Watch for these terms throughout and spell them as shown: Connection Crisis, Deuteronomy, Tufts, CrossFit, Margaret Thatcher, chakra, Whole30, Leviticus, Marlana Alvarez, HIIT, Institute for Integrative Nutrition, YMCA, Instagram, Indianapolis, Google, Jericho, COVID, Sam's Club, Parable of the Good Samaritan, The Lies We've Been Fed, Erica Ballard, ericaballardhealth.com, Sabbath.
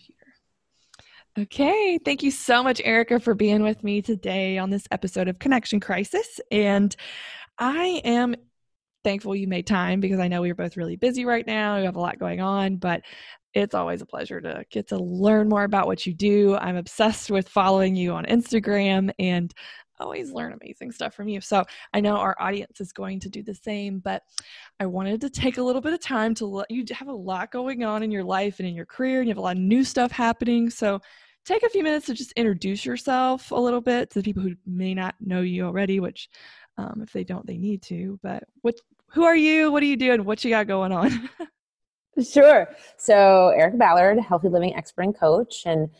computer. Okay. Thank you so much, Erica, for being with me today on this episode of Connection Crisis. And I am thankful you made time because I know we're both really busy right now. We have a lot going on, but it's always a pleasure to get to learn more about what you do. I'm obsessed with following you on Instagram and always learn amazing stuff from you. So I know our audience is going to do the same, but I wanted to take a little bit of time to let you have a lot going on in your life and in your career, and you have a lot of new stuff happening. So take a few minutes to just introduce yourself a little bit to the people who may not know you already, which if they don't, they need to, but who are you? What do you do? And what you got going on? Sure. So Erica Ballard, healthy living expert and coach. And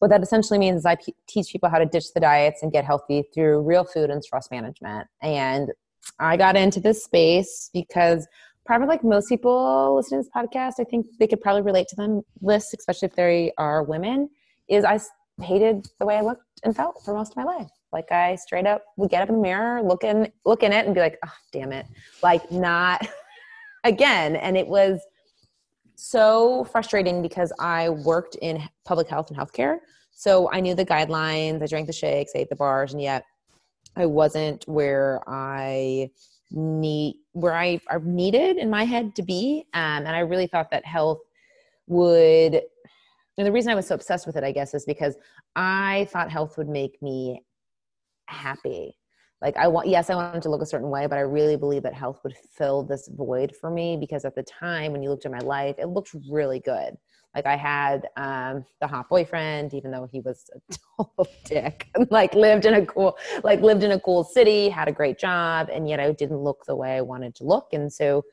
what that essentially means is I teach people how to ditch the diets and get healthy through real food and stress management. And I got into this space because probably like most people listening to this podcast, I think they could probably relate to them lists, especially if they are women, is I hated the way I looked and felt for most of my life. Like I straight up would get up in the mirror, look in it and be like, oh, damn it. Like not again. And it was so frustrating because I worked in public health and healthcare. So I knew the guidelines, I drank the shakes, ate the bars, and yet I wasn't where I needed in my head to be. And I really thought that health would, and the reason I was so obsessed with it, I guess, is because I thought health would make me happy. Like I wanted to look a certain way, but I really believe that health would fill this void for me because at the time when you looked at my life, it looked really good. Like I had the hot boyfriend, even though he was a total dick, like lived in a cool city, had a great job. And yet I didn't look the way I wanted to look. And so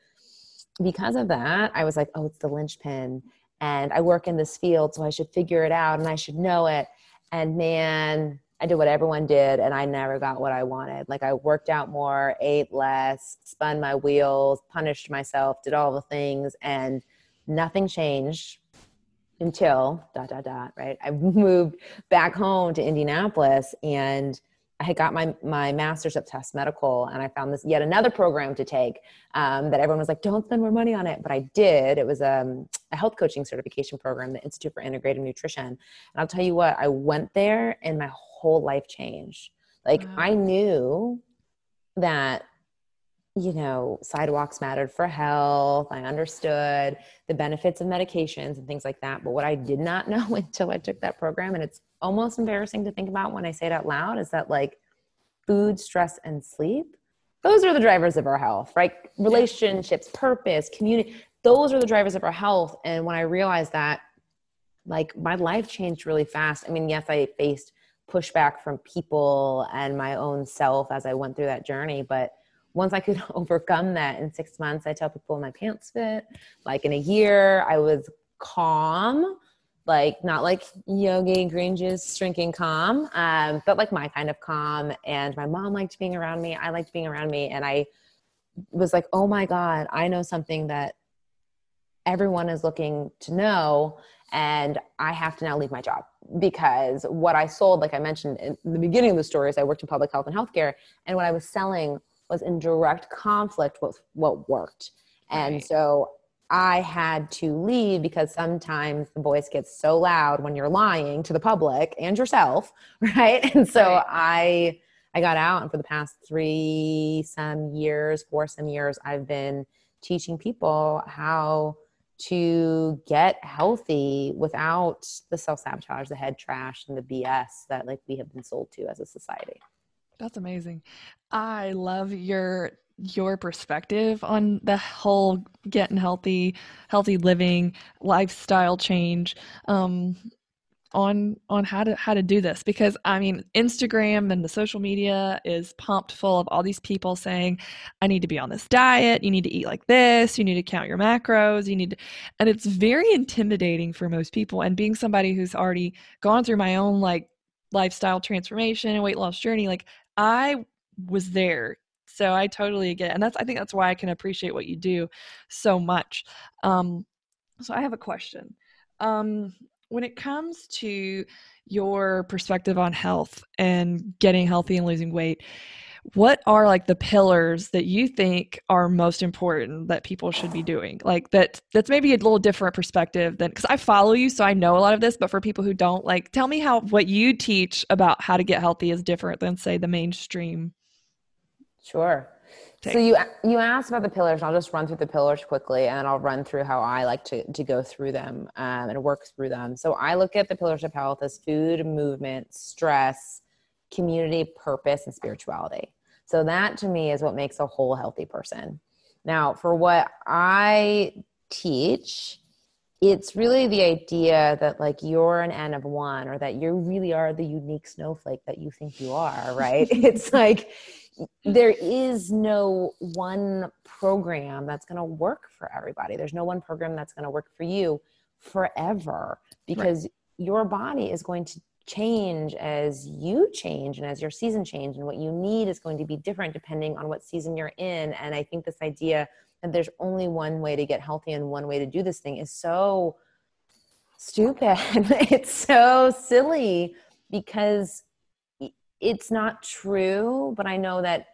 because of that, I was like, oh, it's the linchpin and I work in this field. So I should figure it out and I should know it. And man, I did what everyone did and I never got what I wanted. Like I worked out more, ate less, spun my wheels, punished myself, did all the things and nothing changed until ... right? I moved back home to Indianapolis and I had got my master's at Tufts Medical and I found this yet another program to take that everyone was like, don't spend more money on it. But I did. It was a health coaching certification program, the Institute for Integrative Nutrition. And I'll tell you what, I went there and my whole life changed. Like wow. I knew that, sidewalks mattered for health. I understood the benefits of medications and things like that. But what I did not know until I took that program, and it's almost embarrassing to think about when I say it out loud, is that like food, stress, and sleep, those are the drivers of our health, right? Relationships, purpose, community, those are the drivers of our health. And when I realized that, like my life changed really fast. I mean, yes, I faced pushback from people and my own self as I went through that journey, but once I could overcome that in 6 months, I tell people my pants fit. Like in a year, I was calm, like not like yogi, green juice, drinking calm, but like my kind of calm. And my mom liked being around me. I liked being around me. And I was like, oh my God, I know something that everyone is looking to know. And I have to now leave my job because what I sold, like I mentioned in the beginning of the story, is I worked in public health and healthcare. And what I was selling was in direct conflict with what worked. And so I had to leave because sometimes the voice gets so loud when you're lying to the public and yourself, right? And so I got out, and for the past 4 some years, I've been teaching people how to get healthy without the self-sabotage, the head trash, and the BS that like we have been sold to as a society. That's amazing. I love your perspective on the whole getting healthy, healthy living, lifestyle change, on how to do this, because I mean, Instagram and the social media is pumped full of all these people saying, I need to be on this diet. You need to eat like this. You need to count your macros. And it's very intimidating for most people. And being somebody who's already gone through my own like lifestyle transformation and weight loss journey, like I was there. So I totally get it. And I think that's why I can appreciate what you do so much. So I have a question. When it comes to your perspective on health and getting healthy and losing weight, what are like the pillars that you think are most important that people should be doing? Like that's maybe a little different perspective than, because I follow you, so I know a lot of this, but for people who don't, like, tell me how what you teach about how to get healthy is different than, say, the mainstream. Sure. So you asked about the pillars, and I'll just run through the pillars quickly, and then I'll run through how I like to go through them and work through them. So I look at the pillars of health as food, movement, stress, community, purpose, and spirituality. So that to me is what makes a whole healthy person. Now, for what I teach, it's really the idea that like you're an N of one, or that you really are the unique snowflake that you think you are, right? It's like there is no one program that's going to work for everybody. There's no one program that's going to work for you forever, because your body is going to change as you change and as your season change, and what you need is going to be different depending on what season you're in. And I think this idea that there's only one way to get healthy and one way to do this thing is so stupid. It's so silly, because it's not true. But I know that,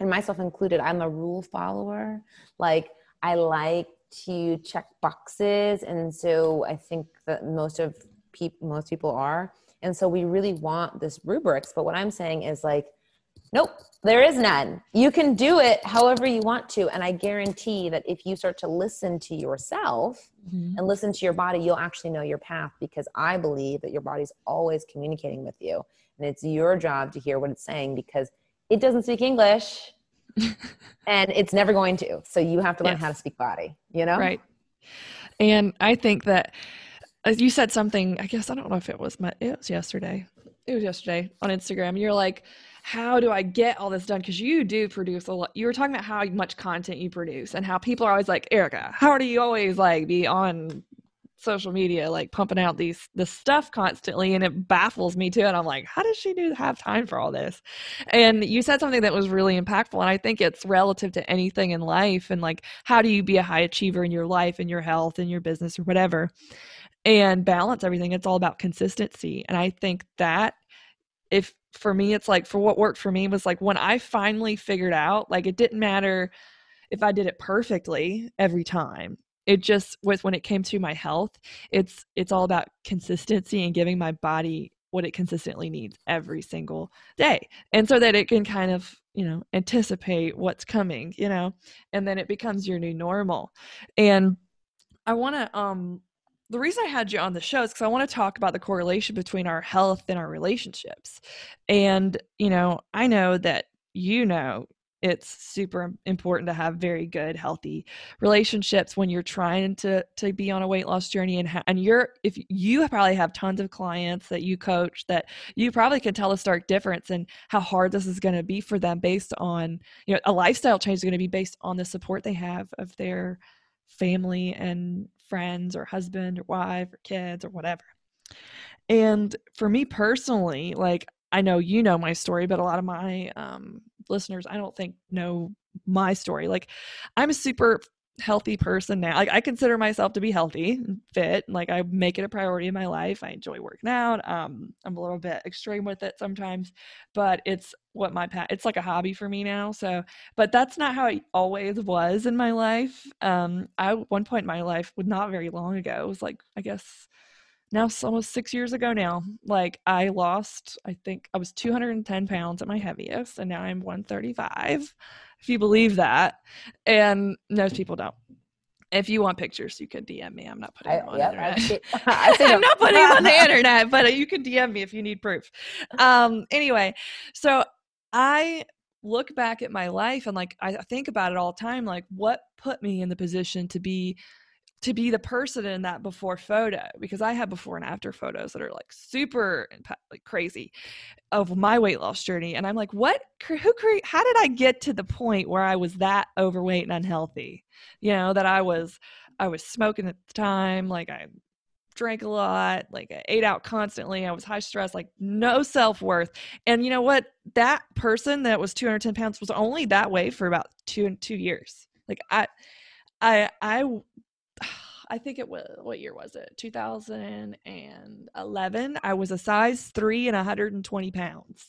and myself included, I'm a rule follower. Like, I like to check boxes. And so I think that most people are. And so we really want this rubrics. But what I'm saying is like, nope, there is none. You can do it however you want to. And I guarantee that if you start to listen to yourself and listen to your body, you'll actually know your path, because I believe that your body's always communicating with you. And it's your job to hear what it's saying, because it doesn't speak English and it's never going to. So you have to learn how to speak body, you know? Right. And I think that you said something, I guess, I don't know if it was yesterday. It was yesterday on Instagram. You're like, how do I get all this done? Because you do produce a lot. You were talking about how much content you produce and how people are always like, Erica, how do you always like be on social media, like pumping out this stuff constantly? And it baffles me too. And I'm like, how does she have time for all this? And you said something that was really impactful. And I think it's relative to anything in life. And like, how do you be a high achiever in your life, in your health, in your business, or whatever, and balance everything? It's all about consistency. And I think that if for me, it's like, for what worked for me was like, when I finally figured out, like, it didn't matter if I did it perfectly every time. It just was, when it came to my health, it's all about consistency and giving my body what it consistently needs every single day. And so that it can kind of, you know, anticipate what's coming, you know, and then it becomes your new normal. And I want to, the reason I had you on the show is because I want to talk about the correlation between our health and our relationships. And, you know, I know that, you know, it's super important to have very good, healthy relationships when you're trying to be on a weight loss journey. And if you probably have tons of clients that you coach that you probably can tell a stark difference in how hard this is going to be for them, based on, you know, a lifestyle change is going to be based on the support they have of their family and friends or husband or wife or kids or whatever. And for me personally, like, I know you know my story, but a lot of my listeners, I don't think, know my story. Like, I'm a super healthy person now. Like, I consider myself to be healthy and fit. And, like, I make it a priority in my life. I enjoy working out. I'm a little bit extreme with it sometimes, but it's what it's like a hobby for me now. So, but that's not how it always was in my life. One point in my life, not very long ago, it was like, I guess, now it's almost 6 years ago now, like, I lost, I think I was 210 pounds at my heaviest, and now I'm 135, if you believe that. And most people don't. If you want pictures, you can DM me. I'm not putting them on the internet. I'm not putting them on the internet, but you can DM me if you need proof. Anyway, so I look back at my life, and like, I think about it all the time, like, what put me in the position to be the person in that before photo, because I have before and after photos that are like super like crazy of my weight loss journey. And I'm like, how did I get to the point where I was that overweight and unhealthy? You know, that I was smoking at the time. Like, I drank a lot, like, I ate out constantly. I was high stress, like, no self-worth. And you know what? That person that was 210 pounds was only that way for about two years. Like, I think it was, what year was it? 2011. I was a size 3 and 120 pounds.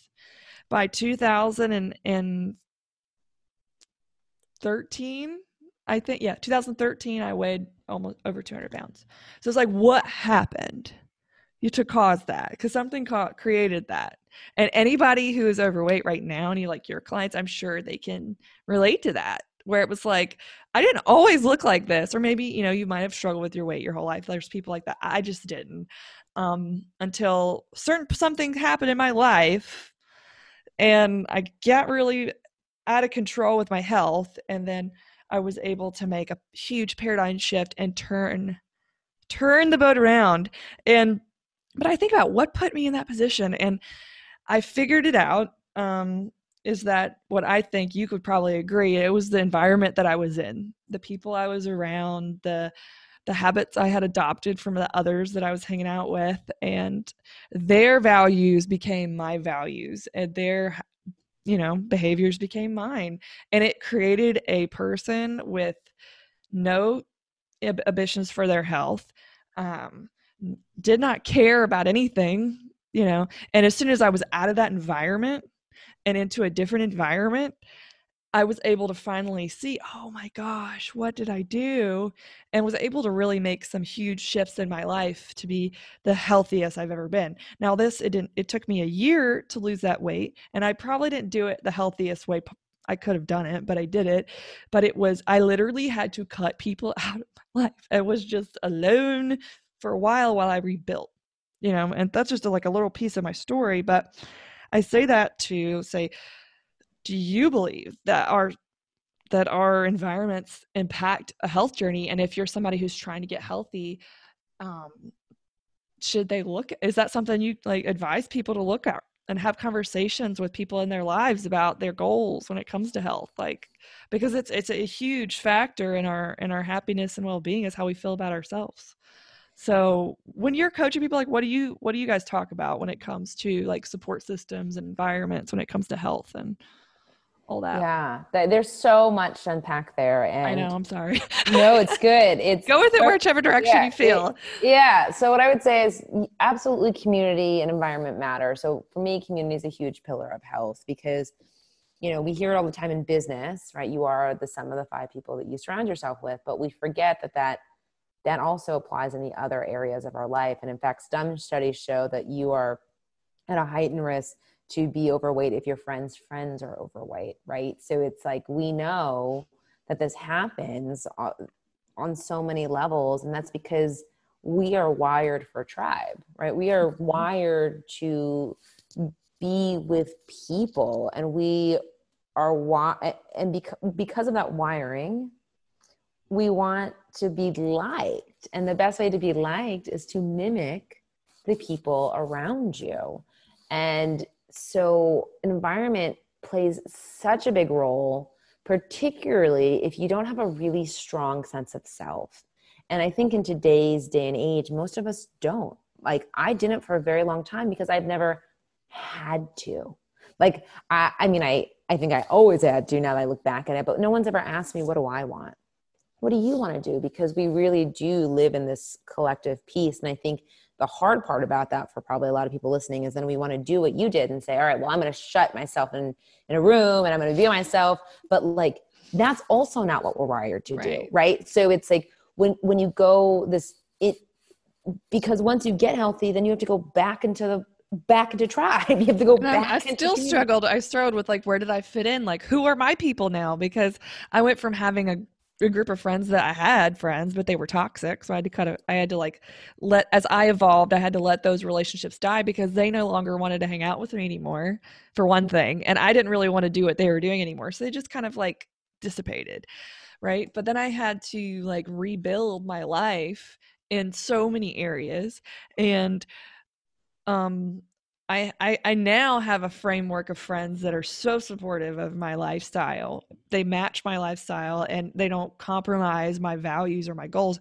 by 2013, I think, yeah, 2013, I weighed almost over 200 pounds. So it's like, what happened to cause that? Because something created that. And anybody who is overweight right now, and you like your clients, I'm sure they can relate to that, where it was like, I didn't always look like this. Or maybe, you know, you might have struggled with your weight your whole life. There's people like that. I just didn't until something happened in my life. And I got really out of control with my health. And then I was able to make a huge paradigm shift and turn the boat around. But I think about what put me in that position. And I figured it out, is that what I think you could probably agree. It was the environment that I was in, the people I was around, the habits I had adopted from the others that I was hanging out with, and their values became my values, and their, you know, behaviors became mine. And it created a person with no ambitions for their health, did not care about anything, you know. And as soon as I was out of that environment and into a different environment, I was able to finally see, oh my gosh, what did I do? And was able to really make some huge shifts in my life to be the healthiest I've ever been. Now this, it took me a year to lose that weight, and I probably didn't do it the healthiest way I could have done it, but I did it. But it was, I literally had to cut people out of my life. I was just alone for a while I rebuilt, you know. And that's just like a little piece of my story. But I say that to say, do you believe that our environments impact a health journey? And if you're somebody who's trying to get healthy, is that something you like advise people to look at and have conversations with people in their lives about their goals when it comes to health? Like, because it's a huge factor in our happiness and well-being, is how we feel about ourselves. So when you're coaching people, like, what do you guys talk about when it comes to like support systems and environments when it comes to health and all that? Yeah. There's so much to unpack there. And I know, I'm sorry. No, it's good. It's go with it whichever direction you feel. So what I would say is absolutely community and environment matter. So for me, community is a huge pillar of health because, you know, we hear it all the time in business, right? You are the sum of the five people that you surround yourself with, but we forget that also applies in the other areas of our life. And in fact, some studies show that you are at a heightened risk to be overweight if your friends are overweight, right? So it's like, we know that this happens on so many levels, and that's because we are wired for tribe, right? We are wired to be with people, and we are because of that wiring, we want to be liked. And the best way to be liked is to mimic the people around you. And so environment plays such a big role, particularly if you don't have a really strong sense of self. And I think in today's day and age, most of us don't. Like, I didn't for a very long time because I've never had to. Like, I think I always had to now that I look back at it, but no one's ever asked me, what do I want? What do you want to do? Because we really do live in this collective peace. And I think the hard part about that for probably a lot of people listening is then we want to do what you did and say, all right, well, I'm going to shut myself in a room and I'm going to view myself. But like, that's also not what we're wired to do, right? So it's like when you go because once you get healthy, then you have to go back into tribe. You have to go back. I still struggled. I struggled with like, where did I fit in? Like, who are my people now? Because I went from having a group of friends that I had friends, but they were toxic. So I had to let those relationships die because they no longer wanted to hang out with me anymore, for one thing. And I didn't really want to do what they were doing anymore. So they just kind of like dissipated. Right. But then I had to like rebuild my life in so many areas. And, I now have a framework of friends that are so supportive of my lifestyle. They match my lifestyle and they don't compromise my values or my goals.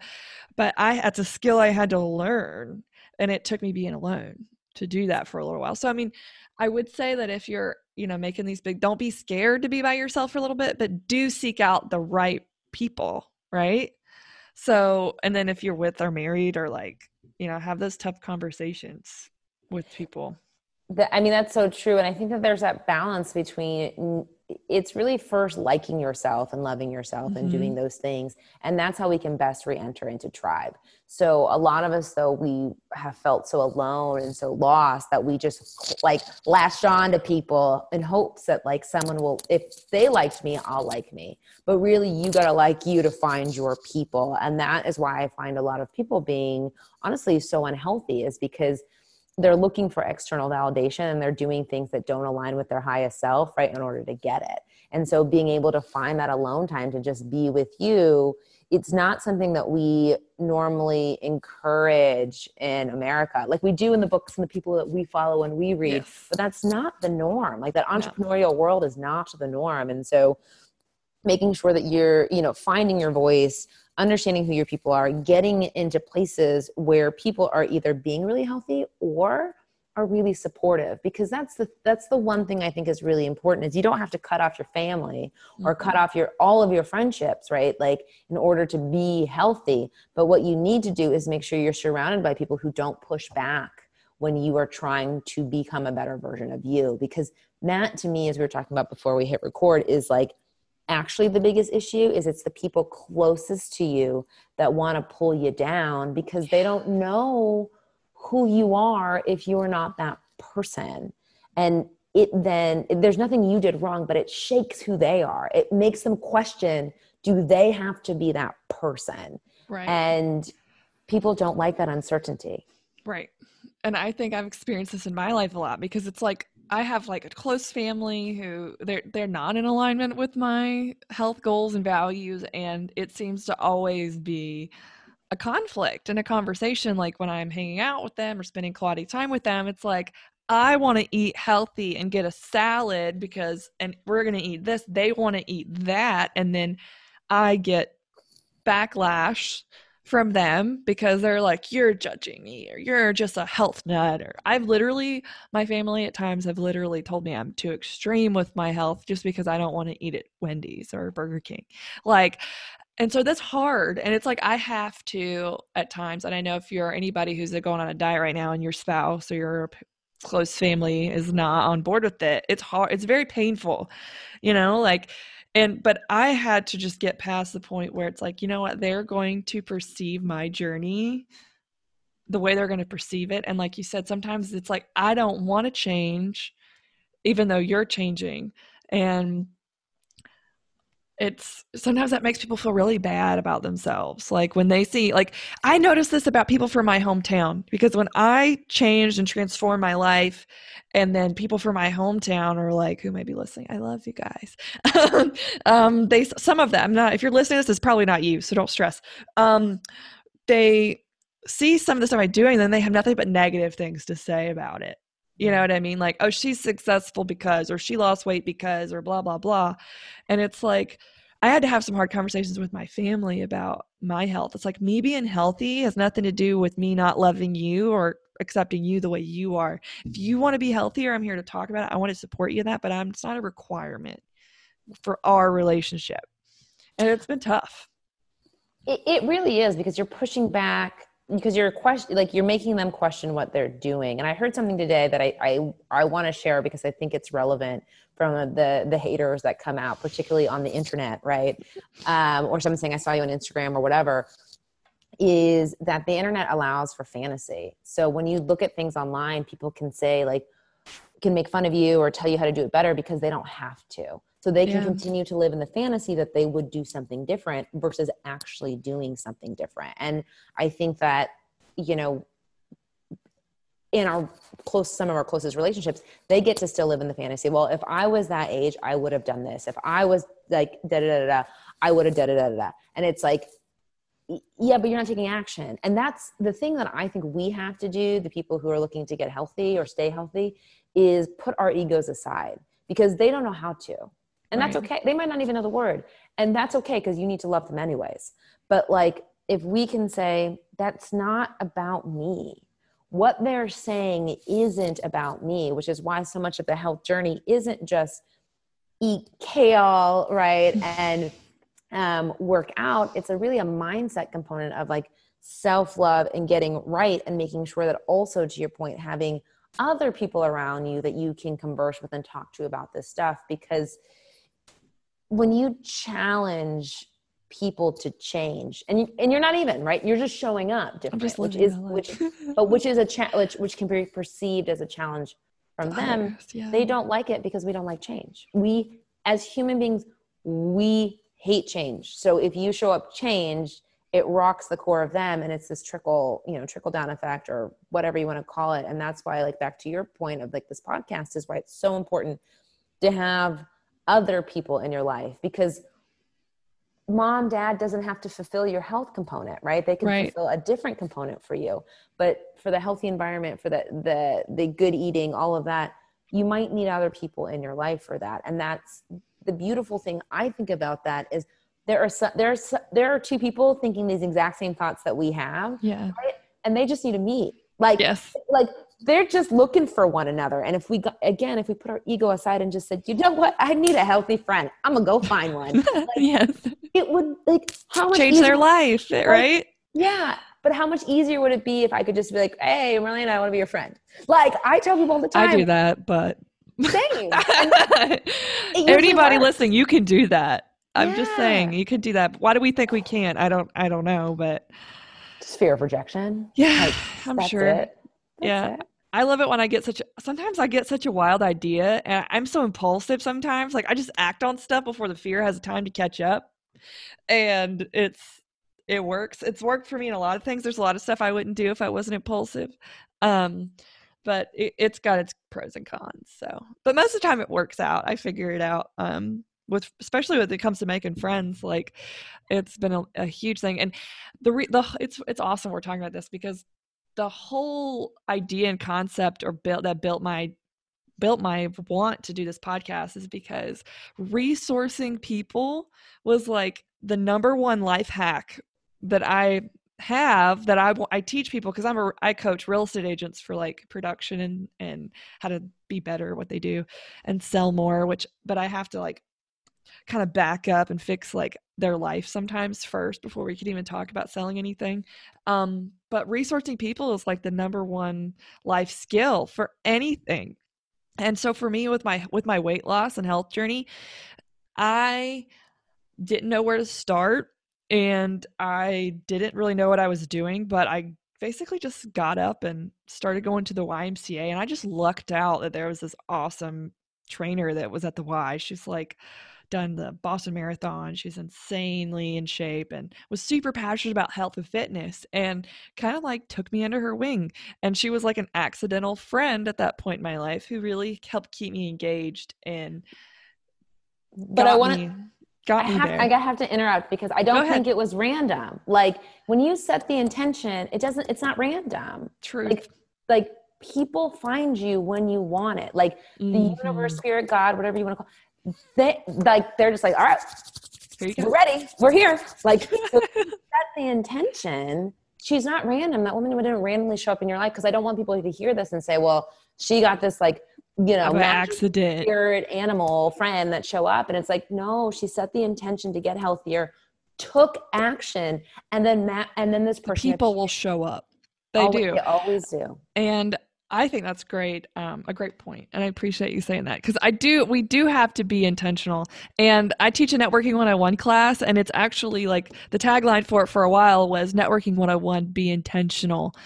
But that's a skill I had to learn, and it took me being alone to do that for a little while. So, I mean, I would say that if you're, you know, making these big, don't be scared to be by yourself for a little bit, but do seek out the right people, right? So, and then if you're with or married or like, you know, have those tough conversations with people. I mean, that's so true. And I think that there's that balance between, it's really first liking yourself and loving yourself and doing those things. And that's how we can best re-enter into tribe. So a lot of us, though, we have felt so alone and so lost that we just like latched on to people in hopes that like someone will, if they liked me, I'll like me. But really you got to like you to find your people. And that is why I find a lot of people being honestly so unhealthy, is because they're looking for external validation and they're doing things that don't align with their highest self, right, in order to get it. And so being able to find that alone time to just be with you, it's not something that we normally encourage in America. Like we do in the books and the people that we follow and we read, but that's not the norm. Like that entrepreneurial world is not the norm. And so making sure that you're, you know, finding your voice, understanding who your people are, getting into places where people are either being really healthy or are really supportive, because that's the one thing I think is really important, is you don't have to cut off your family or cut off all of your friendships, right? Like in order to be healthy. But what you need to do is make sure you're surrounded by people who don't push back when you are trying to become a better version of you. Because that, to me, as we were talking about before we hit record, is like, actually the biggest issue is it's the people closest to you that want to pull you down, because they don't know who you are if you are not that person. And it then, there's nothing you did wrong, but it shakes who they are. It makes them question, do they have to be that person? Right. And people don't like that uncertainty. Right. And I think I've experienced this in my life a lot, because it's like, I have like a close family who they're not in alignment with my health goals and values. And it seems to always be a conflict and a conversation. Like when I'm hanging out with them or spending quality time with them, it's like, I want to eat healthy and get a salad because, and we're going to eat this. They want to eat that. And then I get backlash from them because they're like, you're judging me, or you're just a health nut, or my family at times have literally told me I'm too extreme with my health just because I don't want to eat at Wendy's or Burger King. Like, and so that's hard. And it's like, I have to at times, and I know if you're anybody who's going on a diet right now and your spouse or your close family is not on board with it, it's hard. It's very painful, you know, like, but I had to just get past the point where it's like, you know what, they're going to perceive my journey the way they're going to perceive it. And like you said, sometimes it's like, I don't want to change, even though you're changing. And it's sometimes that makes people feel really bad about themselves. Like when they see, like I noticed this about people from my hometown, because when I changed and transformed my life, and then people from my hometown are like, who may be listening, I love you guys. Some of them, if you're listening to this, it's probably not you, so don't stress. They see some of the stuff I'm doing, and then they have nothing but negative things to say about it. You know what I mean? Like, oh, she's successful because, or she lost weight because, or blah, blah, blah. And it's like, I had to have some hard conversations with my family about my health. It's like, me being healthy has nothing to do with me not loving you or accepting you the way you are. If you want to be healthier, I'm here to talk about it. I want to support you in that, but it's not a requirement for our relationship. And it's been tough. It really is, because you're pushing back, because you're making them question what they're doing. And I heard something today that I want to share, because I think it's relevant from the haters that come out, particularly on the internet, right? Or someone saying, I saw you on Instagram or whatever, is that the internet allows for fantasy. So when you look at things online, people can say like, can make fun of you or tell you how to do it better because they don't have to. So they can continue to live in the fantasy that they would do something different versus actually doing something different. And I think that, you know, in some of our closest relationships, they get to still live in the fantasy. Well, if I was that age, I would have done this. If I was like, I would have . And it's like, yeah, but you're not taking action. And that's the thing that I think we have to do, the people who are looking to get healthy or stay healthy, is put our egos aside, because they don't know how to. And that's okay. They might not even know the word. And that's okay, because you need to love them anyways. But like, if we can say, that's not about me. What they're saying isn't about me, which is why so much of the health journey isn't just eat kale, right? And work out. It's really a mindset component of like self-love and getting right, and making sure that also, to your point, having other people around you that you can converse with and talk to about this stuff. Because when you challenge people to change, and you're not even right, you're just showing up different, just which can be perceived as a challenge from them. Yeah. They don't like it because we don't like change. We, as human beings, we hate change. So if you show up changed, it rocks the core of them, and it's this trickle down effect, or whatever you want to call it. And that's why, like, back to your point of, like, this podcast is why it's so important to have other people in your life, because mom, dad doesn't have to fulfill your health component, right? They can fulfill a different component for you. But for the healthy environment, for the good eating, all of that, you might need other people in your life for that. And that's the beautiful thing I think about that is there are two people thinking these exact same thoughts that we have, right? And they just need to meet. Like, like, they're just looking for one another. And if we if we put our ego aside and just said, you know what, I need a healthy friend, I'm gonna go find one. Like, it would, like, how much change their life, right? Yeah. But how much easier would it be if I could just be like, hey, Marlena, I want to be your friend. Like, I tell people all the time. I do that, but same. Anybody listening, you can do that. I'm just saying, you could do that. Why do we think we can't? I don't know, but just fear of rejection. Yeah, like, I'm sure. That's it. I love it when sometimes I get such a wild idea, and I'm so impulsive sometimes. Like, I just act on stuff before the fear has time to catch up, and it works. It's worked for me in a lot of things. There's a lot of stuff I wouldn't do if I wasn't impulsive. But it's got its pros and cons. So, but most of the time it works out. I figure it out. Especially when it comes to making friends, like, it's been a huge thing. And it's awesome we're talking about this, because the whole idea and concept built my want to do this podcast is because resourcing people was, like, the number one life hack that I have, that I teach people, because I coach real estate agents for, like, production and how to be better at what they do and sell more, but I have to, like, kind of back up and fix, like, their life sometimes first before we could even talk about selling anything. But resourcing people is, like, the number one life skill for anything. And so for me, with my weight loss and health journey, I didn't know where to start, and I didn't really know what I was doing, but I basically just got up and started going to the YMCA, and I just lucked out that there was this awesome trainer that was at the Y. She's, like, done the Boston Marathon. She's insanely in shape and was super passionate about health and fitness, and kind of, like, took me under her wing. And she was, like, an accidental friend at that point in my life who really helped keep me engaged and I have to interrupt, because I don't think it was random. Like, when you set the intention, it's not random. True. Like people find you when you want it. Like the universe, spirit, God, whatever you want to call it. They're just like, all right, we're ready. We're here. Like, so that's the intention. She's not random. That woman wouldn't randomly show up in your life, because I don't want people to hear this and say, well, she got this, like, accident spirit animal friend that show up. And it's like, no, she set the intention to get healthier, took action. And then this person, people will show up. They always do. And I think that's great. A great point. And I appreciate you saying that, because we do have to be intentional. And I teach a networking 101 class, and it's actually, like, the tagline for it for a while was networking 101, be intentional.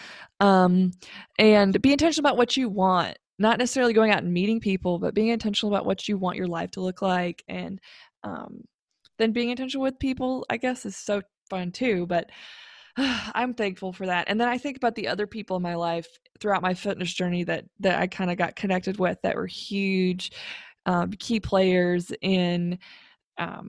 And be intentional about what you want, not necessarily going out and meeting people, but being intentional about what you want your life to look like. And, then being intentional with people, I guess, is so fun too, but I'm thankful for that. And then I think about the other people in my life throughout my fitness journey that I kind of got connected with, that were huge key players in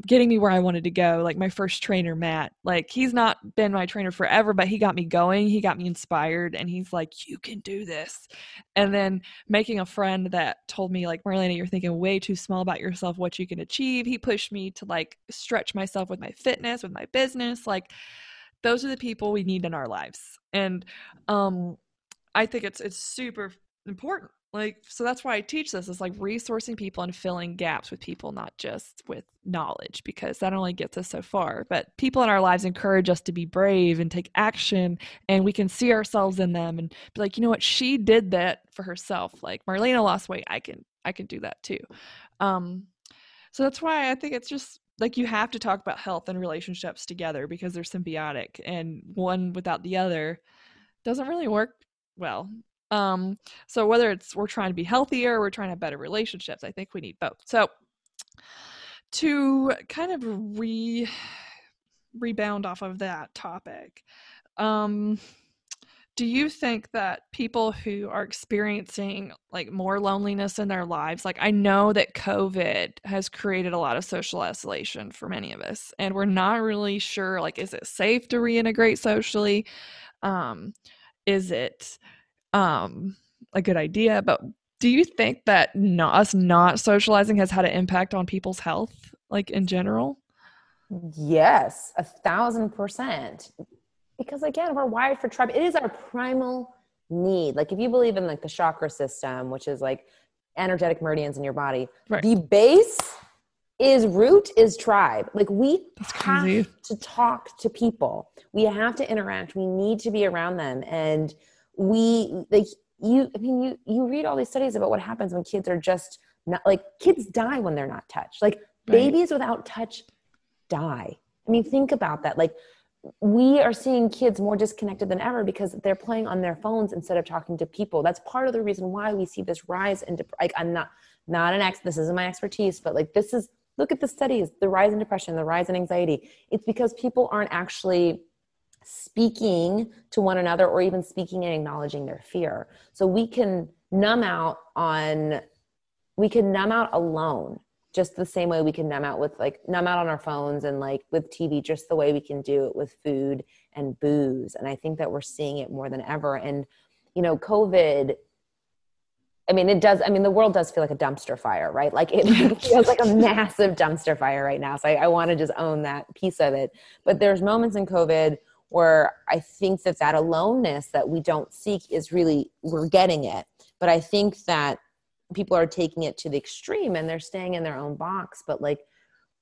getting me where I wanted to go. Like my first trainer, Matt, like, he's not been my trainer forever, but he got me going. He got me inspired, and he's like, you can do this. And then making a friend that told me, like, Marlena, you're thinking way too small about yourself, what you can achieve. He pushed me to, like, stretch myself with my fitness, with my business. Like, those are the people we need in our lives. And I think it's super important Like, so that's why I teach this, is like resourcing people and filling gaps with people, not just with knowledge, because that only gets us so far. But people in our lives encourage us to be brave and take action, and we can see ourselves in them and be like, you know what, she did that for herself. Like, Marlena lost weight. I can do that too. So that's why I think it's just like, you have to talk about health and relationships together because they're symbiotic, and one without the other doesn't really work well. So whether it's we're trying to be healthier, or we're trying to have better relationships, I think we need both. So to kind of rebound off of that topic, do you think that people who are experiencing like more loneliness in their lives, like I know that COVID has created a lot of social isolation for many of us, and we're not really sure, like, is it safe to reintegrate socially? Is it a good idea? But do you think that us not socializing has had an impact on people's health, like in general? Yes, 1,000%. Because again, we're wired for tribe. It is our primal need. Like if you believe in like the chakra system, which is like energetic meridians in your body, right, the base is root is tribe. Like we have to talk to people. We have to interact. We need to be around them. And you read all these studies about what happens when kids are just not, like, kids die when they're not touched. Like babies without touch die. I mean, think about that. Like we are seeing kids more disconnected than ever because they're playing on their phones instead of talking to people. That's part of the reason why we see this rise in like, I'm not an this isn't my expertise, but like this is, look at the studies, the rise in depression, the rise in anxiety. It's because people aren't actually speaking to one another or even speaking and acknowledging their fear. So we can numb out alone, just the same way we can numb out on our phones and like with TV, just the way we can do it with food and booze. And I think that we're seeing it more than ever. And, you know, COVID, I mean, the world does feel like a dumpster fire, right? Like it feels like a massive dumpster fire right now. So I want to just own that piece of it. But there's moments in COVID where I think that aloneness that we don't seek is really, we're getting it. But I think that people are taking it to the extreme and they're staying in their own box. But like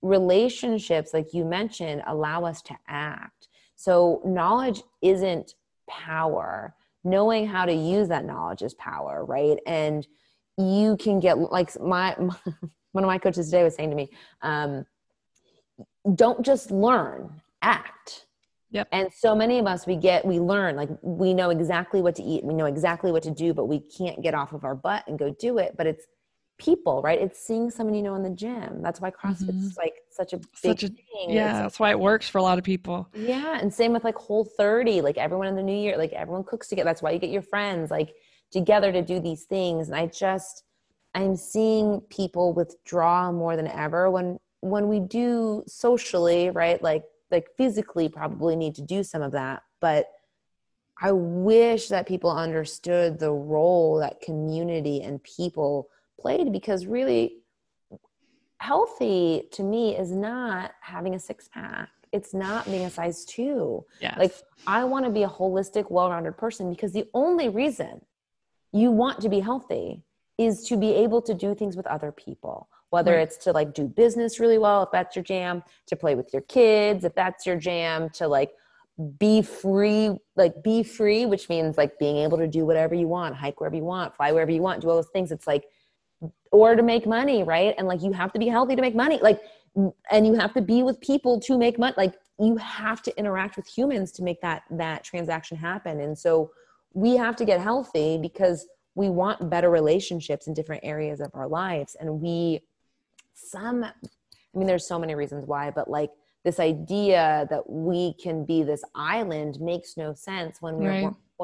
relationships, like you mentioned, allow us to act. So knowledge isn't power. Knowing how to use that knowledge is power, right? And you can get, like one of my coaches today was saying to me, don't just learn, act. Yep. And so many of us, we learn, like we know exactly what to eat, we know exactly what to do, but we can't get off of our butt and go do it. But it's people, right? It's seeing someone you know in the gym. That's why CrossFit's like such a thing. Yeah, that's why it works for a lot of people. Yeah, and same with like Whole30, like everyone in the new year, like everyone cooks together. That's why you get your friends like together to do these things. And I'm seeing people withdraw more than ever when we do socially, right? Like physically probably need to do some of that, but I wish that people understood the role that community and people played, because really healthy to me is not having a six-pack. It's not being a size 2. Yes. Like I want to be a holistic, well-rounded person, because the only reason you want to be healthy is to be able to do things with other people. Whether it's to like do business really well, if that's your jam, to play with your kids, if that's your jam, to like be free, which means like being able to do whatever you want, hike wherever you want, fly wherever you want, do all those things. It's like, or to make money, right? And like, you have to be healthy to make money. Like, and you have to be with people to make money. Like you have to interact with humans to make that transaction happen. And so we have to get healthy because we want better relationships in different areas of our lives. And there's so many reasons why, but like this idea that we can be this island makes no sense when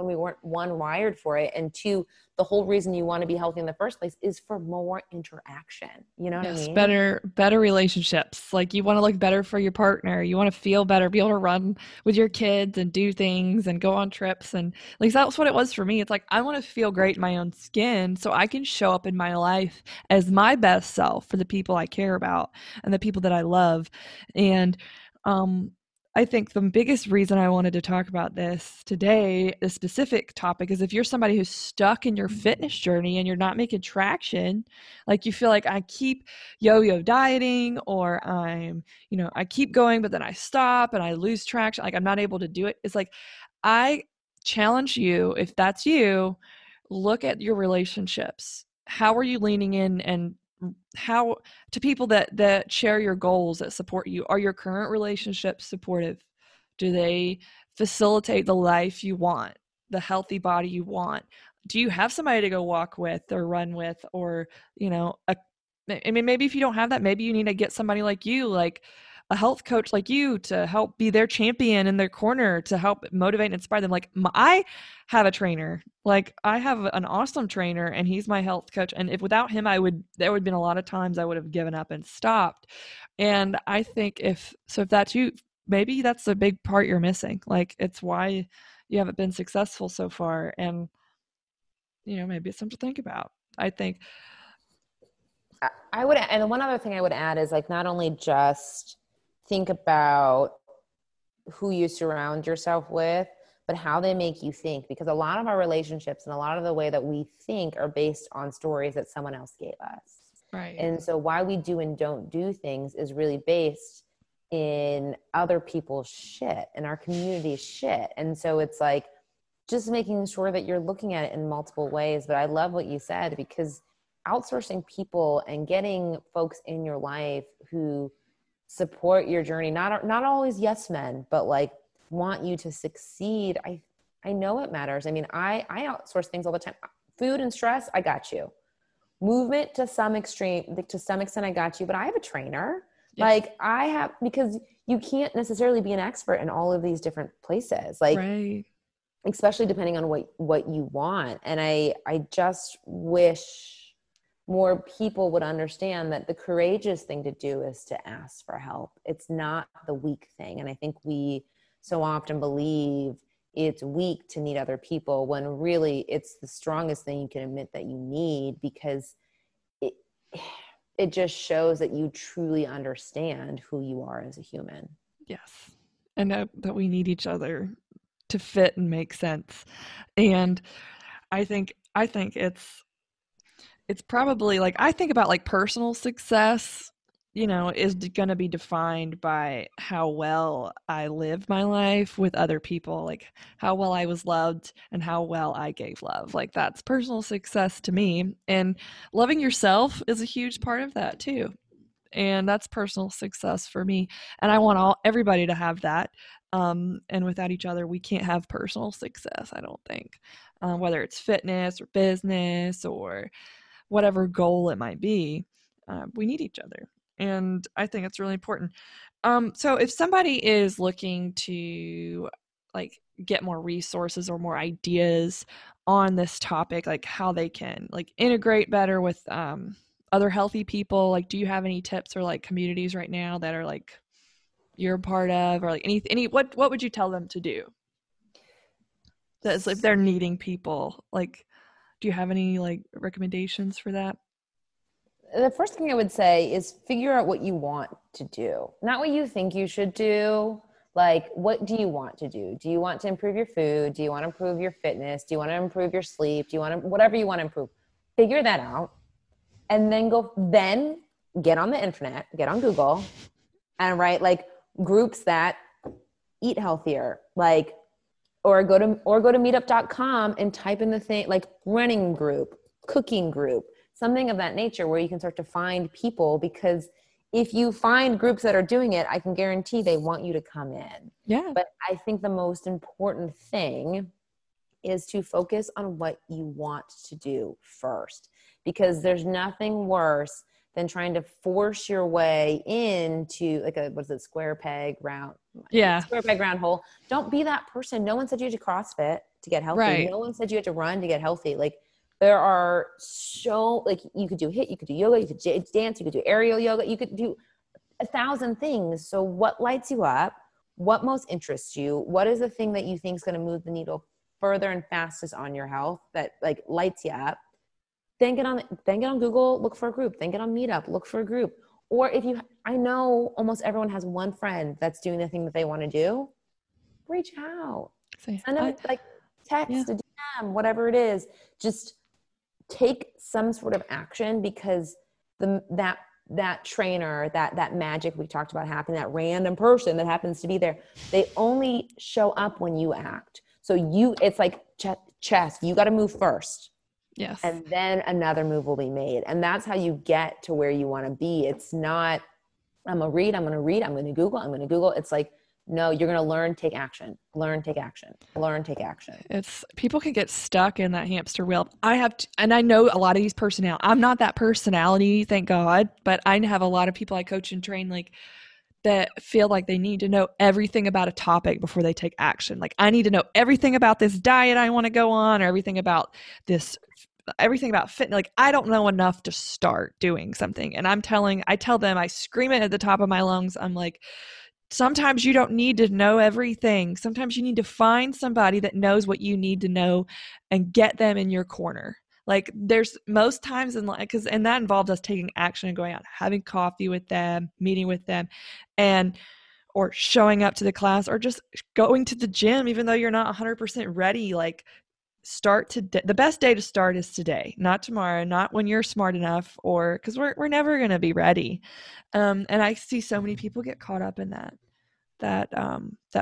we weren't, one, wired for it, and two, the whole reason you want to be healthy in the first place is for more interaction. You know what I mean? Better relationships. Like you want to look better for your partner. You want to feel better, be able to run with your kids and do things and go on trips. And like, that's what it was for me. It's like, I want to feel great in my own skin so I can show up in my life as my best self for the people I care about and the people that I love. And, I think the biggest reason I wanted to talk about this today, a specific topic, is if you're somebody who's stuck in your fitness journey and you're not making traction, like you feel like I keep yo-yo dieting, or I'm, you know, I keep going, but then I stop and I lose traction. Like I'm not able to do it. It's like, I challenge you, if that's you, look at your relationships. How are you leaning in and how to people that share your goals, that support you? Are your current relationships supportive? Do they facilitate the life you want, the healthy body you want? Do you have somebody to go walk with or run with, or, you know, maybe if you don't have that, maybe you need to get somebody like you, like a health coach like you, to help be their champion in their corner, to help motivate and inspire them. Like I have a trainer, like I have an awesome trainer, and he's my health coach. And if without him, there would have been a lot of times I would have given up and stopped. And I think if that's you, maybe that's a big part you're missing. Like it's why you haven't been successful so far. And, you know, maybe it's something to think about. I think I would, and one other thing I would add is like, not only just think about who you surround yourself with, but how they make you think, because a lot of our relationships and a lot of the way that we think are based on stories that someone else gave us. Right. And so why we do and don't do things is really based in other people's shit and our community's shit. And so it's like just making sure that you're looking at it in multiple ways. But I love what you said, because outsourcing people and getting folks in your life who support your journey, not always yes men, but like want you to succeed. I know it matters. I mean, I outsource things all the time. Food and stress, I got you. Movement to some extent, I got you. But I have a trainer. Yes. Like I have, because you can't necessarily be an expert in all of these different places. Like, right. Especially depending on what you want. And I just wish more people would understand that the courageous thing to do is to ask for help. It's not the weak thing. And I think we so often believe it's weak to need other people, when really it's the strongest thing you can admit that you need, because it just shows that you truly understand who you are as a human. Yes. And that we need each other to fit and make sense. And I think it's probably like, I think about like personal success, you know, is going to be defined by how well I live my life with other people, like how well I was loved and how well I gave love. Like that's personal success to me. And loving yourself is a huge part of that too. And that's personal success for me. And I want everybody to have that. And without each other, we can't have personal success, I don't think, whether it's fitness or business or whatever goal it might be, we need each other. And I think it's really important. So if somebody is looking to like get more resources or more ideas on this topic, like how they can like integrate better with other healthy people, like do you have any tips or like communities right now that are like you're part of, or like any what would you tell them to do? That's if they're needing people, like, do you have any like recommendations for that? The first thing I would say is figure out what you want to do, not what you think you should do. Like, what do you want to do? Do you want to improve your food? Do you want to improve your fitness? Do you want to improve your sleep? Do you want to, whatever you want to improve, figure that out, and then then get on the internet, get on Google and write like groups that eat healthier, like, or go to meetup.com and type in the thing like running group, cooking group, something of that nature, where you can start to find people, because if you find groups that are doing it, I can guarantee they want you to come in. Yeah. But I think the most important thing is to focus on what you want to do first, because there's nothing worse than trying to force your way into like a, what is it? Square peg, round. Yeah. Square peg, round hole. Don't be that person. No one said you had to CrossFit to get healthy. Right. No one said you had to run to get healthy. Like there are so like you could do HIIT, you could do yoga, you could dance, you could do aerial yoga, you could do 1,000 things. So what lights you up? What most interests you? What is the thing that you think is going to move the needle further and fastest on your health that like lights you up? Then get on Google, look for a group. Then get on Meetup, look for a group. Or if you, I know almost everyone has one friend that's doing the thing that they want to do, reach out. So, send them like text, a DM, whatever it is. Just take some sort of action, because that trainer, that magic we talked about happening, that random person that happens to be there, they only show up when you act. So it's like chess. You got to move first. Yes. And then another move will be made. And that's how you get to where you want to be. It's not, I'm going to read, I'm going to Google. It's like, no, you're going to learn, take action, learn, take action, learn, take action. People can get stuck in that hamster wheel. And I know a lot of these personalities. I'm not that personality, thank God, but I have a lot of people I coach and train, like, that feel like they need to know everything about a topic before they take action. Like, I need to know everything about this diet I want to go on, or everything about fitness. Like, I don't know enough to start doing something. And I tell them, I scream it at the top of my lungs. I'm like, sometimes you don't need to know everything. Sometimes you need to find somebody that knows what you need to know and get them in your corner. Like, there's most times in life, and that involved us taking action and going out, having coffee with them, meeting with them, or showing up to the class, or just going to the gym, even though you're not 100% ready. Like, start today. The best day to start is today, not tomorrow, not when you're smart enough, or because we're never going to be ready. And I see so many people get caught up in that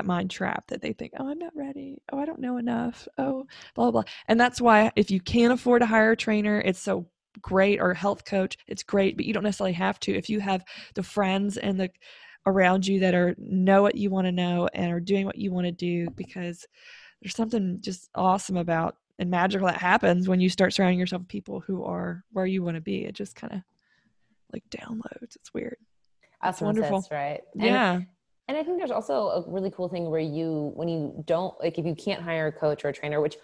mind trap that they think, oh, I'm not ready. Oh, I don't know enough. Oh, blah, blah, blah. And that's why if you can't afford to hire a trainer, it's so great, or a health coach, it's great, but you don't necessarily have to. If you have the friends and the around you that know what you want to know and are doing what you want to do, because there's something just awesome about and magical that happens when you start surrounding yourself with people who are where you want to be. It just kind of like downloads. It's weird. That's wonderful. Sense, right? Yeah. And I think there's also a really cool thing where if you can't hire a coach or a trainer, which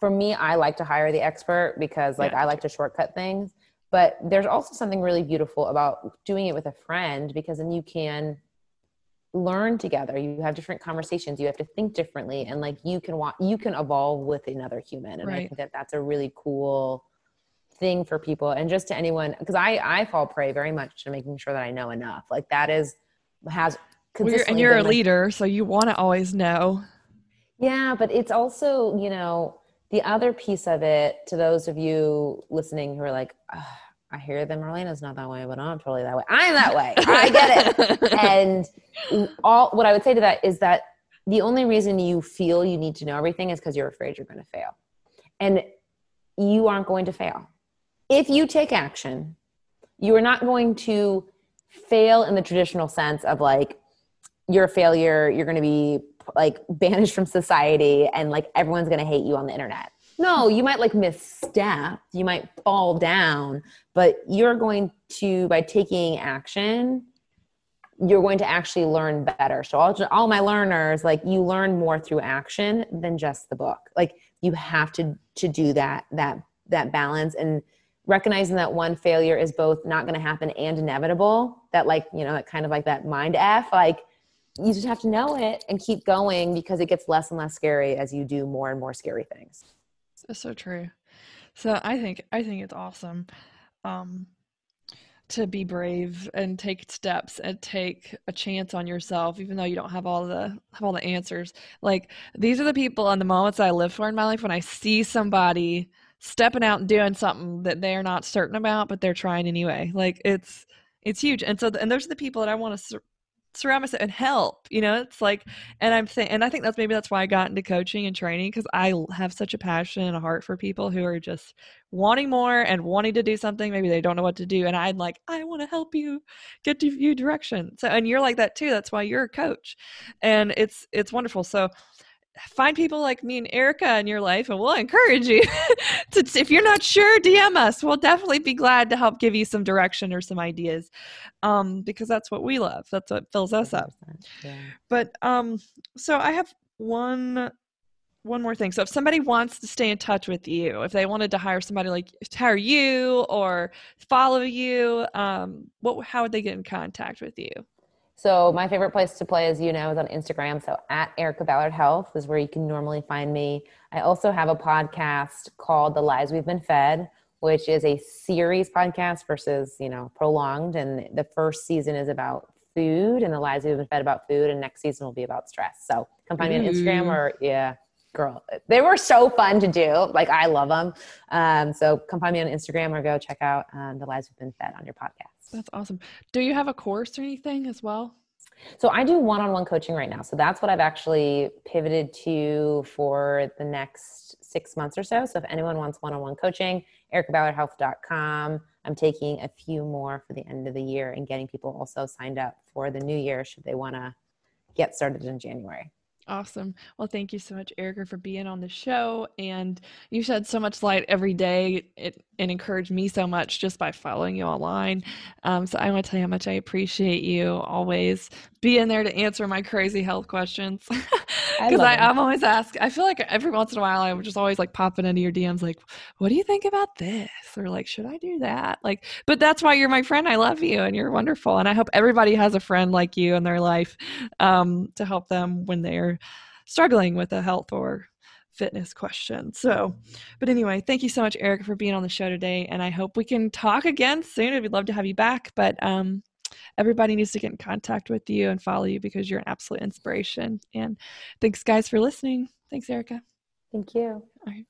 for me, I like to hire the expert, because I like to shortcut things, but there's also something really beautiful about doing it with a friend, because then you can learn together. You have different conversations, you have to think differently, and like you can evolve with another human. And I think that that's a really cool thing for people. And just to anyone, because I fall prey very much to making sure that I know enough. Like that has and you're a leader, so you want to always know. Yeah, but it's also, the other piece of it, to those of you listening who are like, I hear that Marlena's not that way, but I'm totally that way. I'm that way. I get it. And what I would say to that is that the only reason you feel you need to know everything is because you're afraid you're going to fail. And you aren't going to fail. If you take action, you are not going to fail in the traditional sense of like, you're a failure, you're going to be like banished from society, and like everyone's going to hate you on the internet. No, you might like misstep, you might fall down, but you're going to, by taking action, you're going to actually learn better. So all my learners, like you learn more through action than just the book. Like you have to do that balance, and recognizing that one failure is both not going to happen and inevitable. That like, that kind of like that mind F, like, you just have to know it and keep going, because it gets less and less scary as you do more and more scary things. That's so true. So I think it's awesome to be brave and take steps and take a chance on yourself, even though you don't have all the answers. Like these are the people and the moments I live for in my life, when I see somebody stepping out and doing something that they're not certain about, but they're trying anyway. Like it's huge. And so, and those are the people that I want to surround myself and help, it's like, and I think that's why I got into coaching and training, because I have such a passion and a heart for people who are just wanting more and wanting to do something. Maybe they don't know what to do. And I'm like, I want to help you get to your direction. So, and you're like that too. That's why you're a coach, and it's wonderful. So find people like me and Erica in your life, and we'll encourage you if you're not sure, DM us. We'll definitely be glad to help give you some direction or some ideas, because that's what we love. That's what fills us up. Yeah. But so I have one more thing. So if somebody wants to stay in touch with you, if they wanted to hire somebody like hire you or follow you, how would they get in contact with you? So my favorite place to play, as you know, is on Instagram. So at Erica Ballard Health is where you can normally find me. I also have a podcast called The Lies We've Been Fed, which is a series podcast versus, you know, prolonged. And the first season is about food and the lies we've been fed about food. And next season will be about stress. So come find me on Instagram or girl, they were so fun to do. Like, I love them. So come find me on Instagram or go check out The Lies We've Been Fed on your podcast. That's awesome. Do you have a course or anything as well? So I do one-on-one coaching right now. So that's what I've actually pivoted to for the next 6 months or so. So if anyone wants one-on-one coaching, ericaballardhealth.com. I'm taking a few more for the end of the year and getting people also signed up for the new year should they want to get started in January. Awesome. Well, thank you so much, Erica, for being on the show. And you shed so much light every day and encouraged me so much just by following you online. So I want to tell you how much I appreciate you always being there to answer my crazy health questions. Because I'm always asked, I feel like every once in a while, I'm just always like popping into your DMs like, what do you think about this? Or like, should I do that? Like, but that's why you're my friend. I love you and you're wonderful. And I hope everybody has a friend like you in their life to help them when they're struggling with a health or fitness question. So, but anyway, thank you so much, Erica, for being on the show today. And I hope we can talk again soon. We'd love to have you back. But everybody needs to get in contact with you and follow you because you're an absolute inspiration. And thanks, guys, for listening. Thanks, Erica. Thank you. All right.